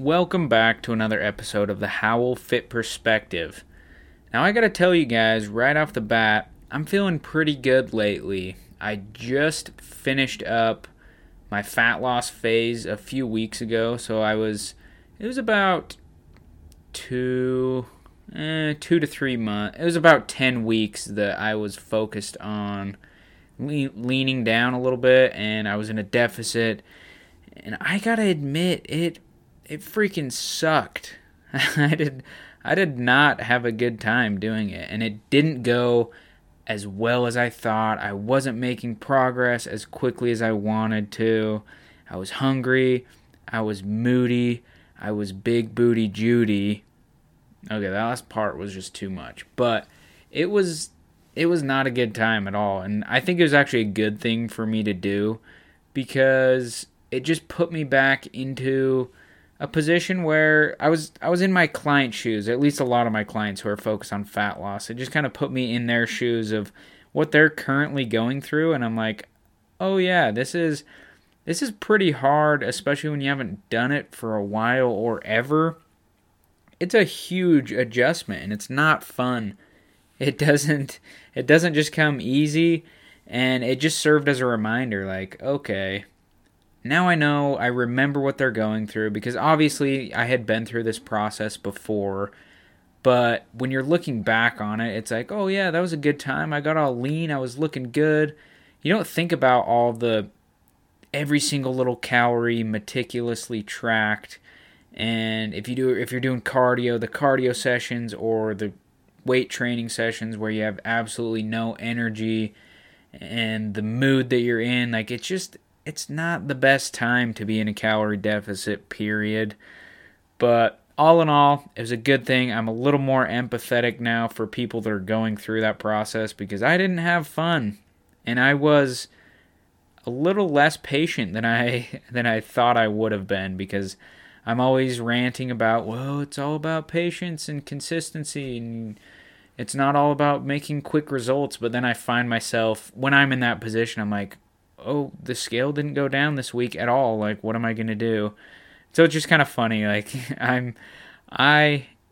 Welcome back to another episode of the Howl Fit Perspective. Now I gotta tell you guys right off the bat, I'm feeling pretty good lately. I just finished up my fat loss phase a few weeks ago, so it was about 10 weeks that I was focused on leaning down a little bit, and I was in a deficit, and I gotta admit it freaking sucked. I did not have a good time doing it, and it didn't go as well as I thought. I wasn't making progress as quickly as I wanted to. I was hungry. I was moody. I was big booty Judy. Okay, that last part was just too much. But it was not a good time at all. And I think it was actually a good thing for me to do, because it just put me back into a position where I was in my client shoes, at least a lot of my clients who are focused on fat loss. It just kind of put me in their shoes of what they're currently going through, and I'm like, oh yeah, this is pretty hard, especially when you haven't done it for a while or ever. It's a huge adjustment, and it's not fun. It doesn't just come easy, and it just served as a reminder, like, okay, now I know, I remember what they're going through, because obviously I had been through this process before, but when you're looking back on it, it's like, oh yeah, that was a good time, I got all lean, I was looking good. You don't think about all the, every single little calorie meticulously tracked, and if you're doing cardio, the cardio sessions or the weight training sessions where you have absolutely no energy, and the mood that you're in, like, it's not the best time to be in a calorie deficit, period. But all in all, it was a good thing. I'm a little more empathetic now for people that are going through that process, because I didn't have fun, and I was a little less patient than I thought I would have been, because I'm always ranting about, well, it's all about patience and consistency, and it's not all about making quick results. But then I find myself, when I'm in that position, I'm like, oh, the scale didn't go down this week at all. Like, what am I going to do? So it's just kind of funny. Like, I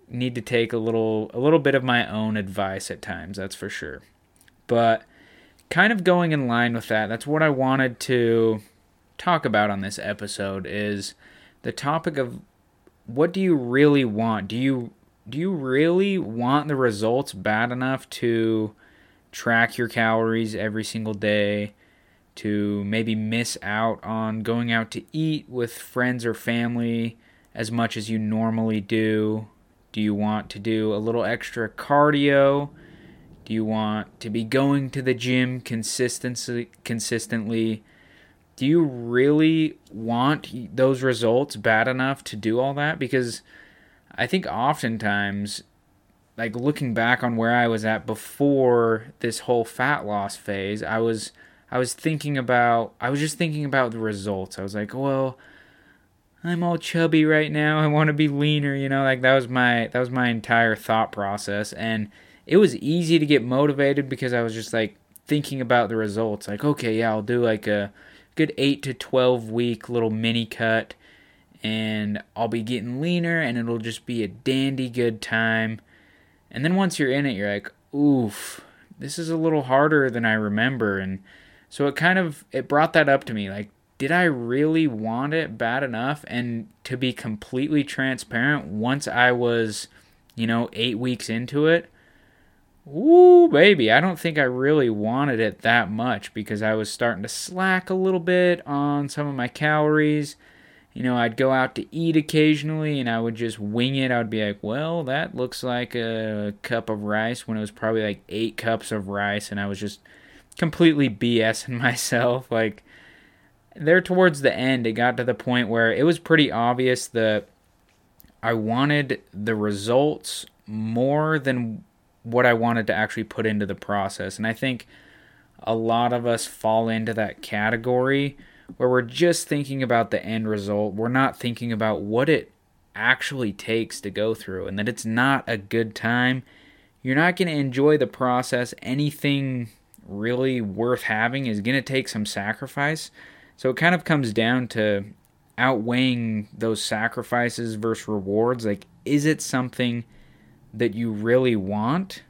need to take a little bit of my own advice at times, that's for sure. But kind of going in line with that, that's what I wanted to talk about on this episode, is the topic of, what do you really want? Do you really want the results bad enough to track your calories every single day, to maybe miss out on going out to eat with friends or family as much as you normally do? Do you want to do a little extra cardio? Do you want to be going to the gym consistently? Do you really want those results bad enough to do all that? Because I think oftentimes, like, looking back on where I was at before this whole fat loss phase, I was just thinking about the results. I was like, well, I'm all chubby right now, I want to be leaner, like that was my entire thought process. And it was easy to get motivated, because I was just like thinking about the results, like, okay, yeah, I'll do like a good 8 to 12 week little mini cut, and I'll be getting leaner, and it'll just be a dandy good time. And then once you're in it, you're like, oof, this is a little harder than I remember. And so it brought that up to me, like, did I really want it bad enough? And to be completely transparent, once I was, 8 weeks into it, ooh, baby, I don't think I really wanted it that much, because I was starting to slack a little bit on some of my calories. I'd go out to eat occasionally, and I would just wing it. I would be like, well, that looks like a cup of rice, when it was probably like 8 cups of rice, and I was just completely BSing myself. Like, there towards the end, it got to the point where it was pretty obvious that I wanted the results more than what I wanted to actually put into the process. And I think a lot of us fall into that category where we're just thinking about the end result. We're not thinking about what it actually takes to go through, and that it's not a good time. You're not going to enjoy the process. Anything really worth having is going to take some sacrifice. So it kind of comes down to outweighing those sacrifices versus rewards? Like, is it something that you really want?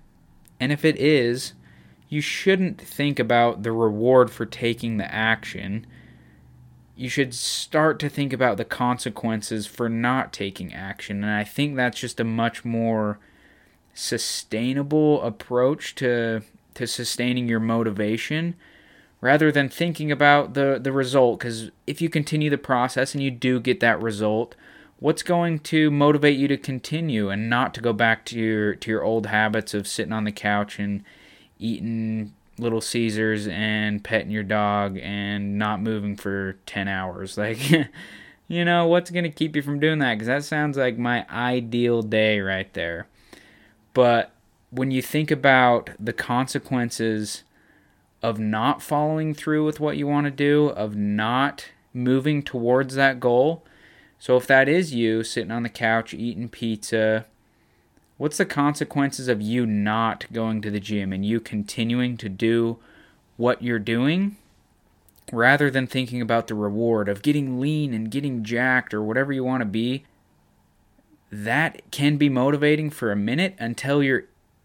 And if it is, you shouldn't think about the reward for taking the action. You should start to think about the consequences for not taking action. And I think that's just a much more sustainable approach to sustaining your motivation, rather than thinking about the result. Because if you continue the process and you do get that result, what's going to motivate you to continue and not to go back to your old habits of sitting on the couch and eating Little Caesars and petting your dog and not moving for 10 hours? Like, you know, what's going to keep you from doing that? Because that sounds like my ideal day right there. But when you think about the consequences of not following through with what you want to do, of not moving towards that goal, so if that is you sitting on the couch eating pizza, what's the consequences of you not going to the gym and you continuing to do what you're doing, rather than thinking about the reward of getting lean and getting jacked or whatever you want to be? That can be motivating for a minute until you're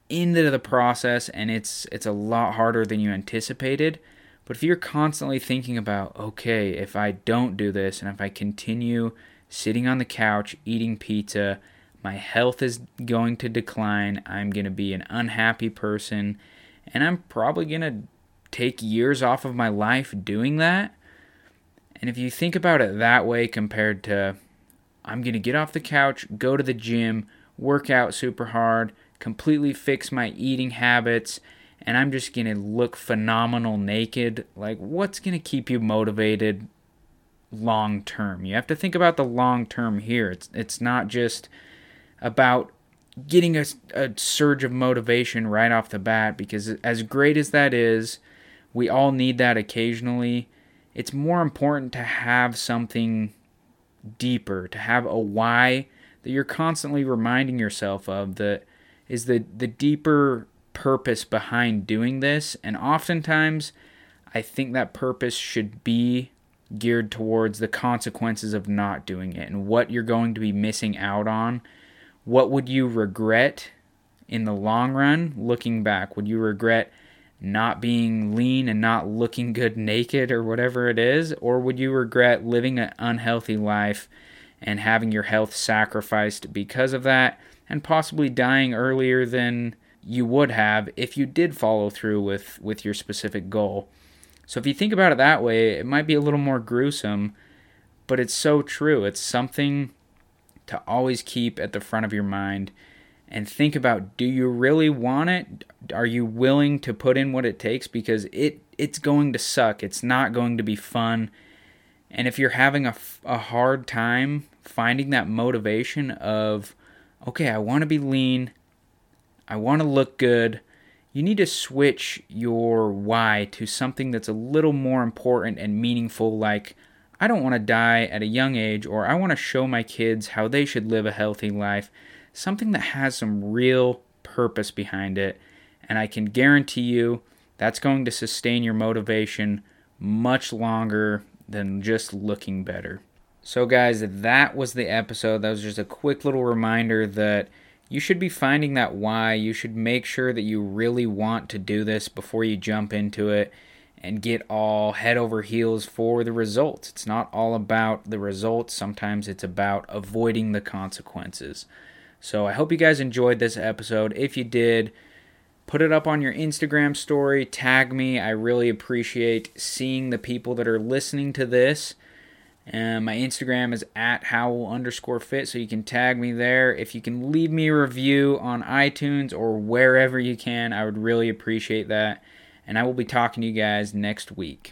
into the process and it's a lot harder than you anticipated. But if you're constantly thinking about, okay, if I don't do this and if I continue sitting on the couch eating pizza, my health is going to decline, I'm going to be an unhappy person, and I'm probably going to take years off of my life doing that. And if you think about it that way compared to, I'm going to get off the couch, go to the gym, work out super hard, completely fix my eating habits, and I'm just going to look phenomenal naked, like, what's going to keep you motivated long term? You have to think about the long term here. It's not just about getting a surge of motivation right off the bat, because as great as that is, we all need that occasionally. It's more important to have something deeper, to have a why that you're constantly reminding yourself of, that is the deeper purpose behind doing this. And oftentimes, I think that purpose should be geared towards the consequences of not doing it and what you're going to be missing out on. What would you regret in the long run looking back? Would you regret not being lean and not looking good naked or whatever it is? Or would you regret living an unhealthy life and having your health sacrificed because of that, and possibly dying earlier than you would have if you did follow through with your specific goal? So if you think about it that way, it might be a little more gruesome, but it's so true. It's something to always keep at the front of your mind and think about, do you really want it? Are you willing to put in what it takes? Because it's going to suck. It's not going to be fun. And if you're having a hard time finding that motivation of, okay, I want to be lean, I want to look good, you need to switch your why to something that's a little more important and meaningful, like, I don't want to die at a young age, or I want to show my kids how they should live a healthy life. Something that has some real purpose behind it. And I can guarantee you that's going to sustain your motivation much longer than just looking better. So guys, that was the episode. That was just a quick little reminder that you should be finding that why. You should make sure that you really want to do this before you jump into it and get all head over heels for the results. It's not all about the results. Sometimes it's about avoiding the consequences. So I hope you guys enjoyed this episode. If you did, put it up on your Instagram story. Tag me. I really appreciate seeing the people that are listening to this. My Instagram is @Howl_fit, so you can tag me there. If you can leave me a review on iTunes or wherever you can, I would really appreciate that. And I will be talking to you guys next week.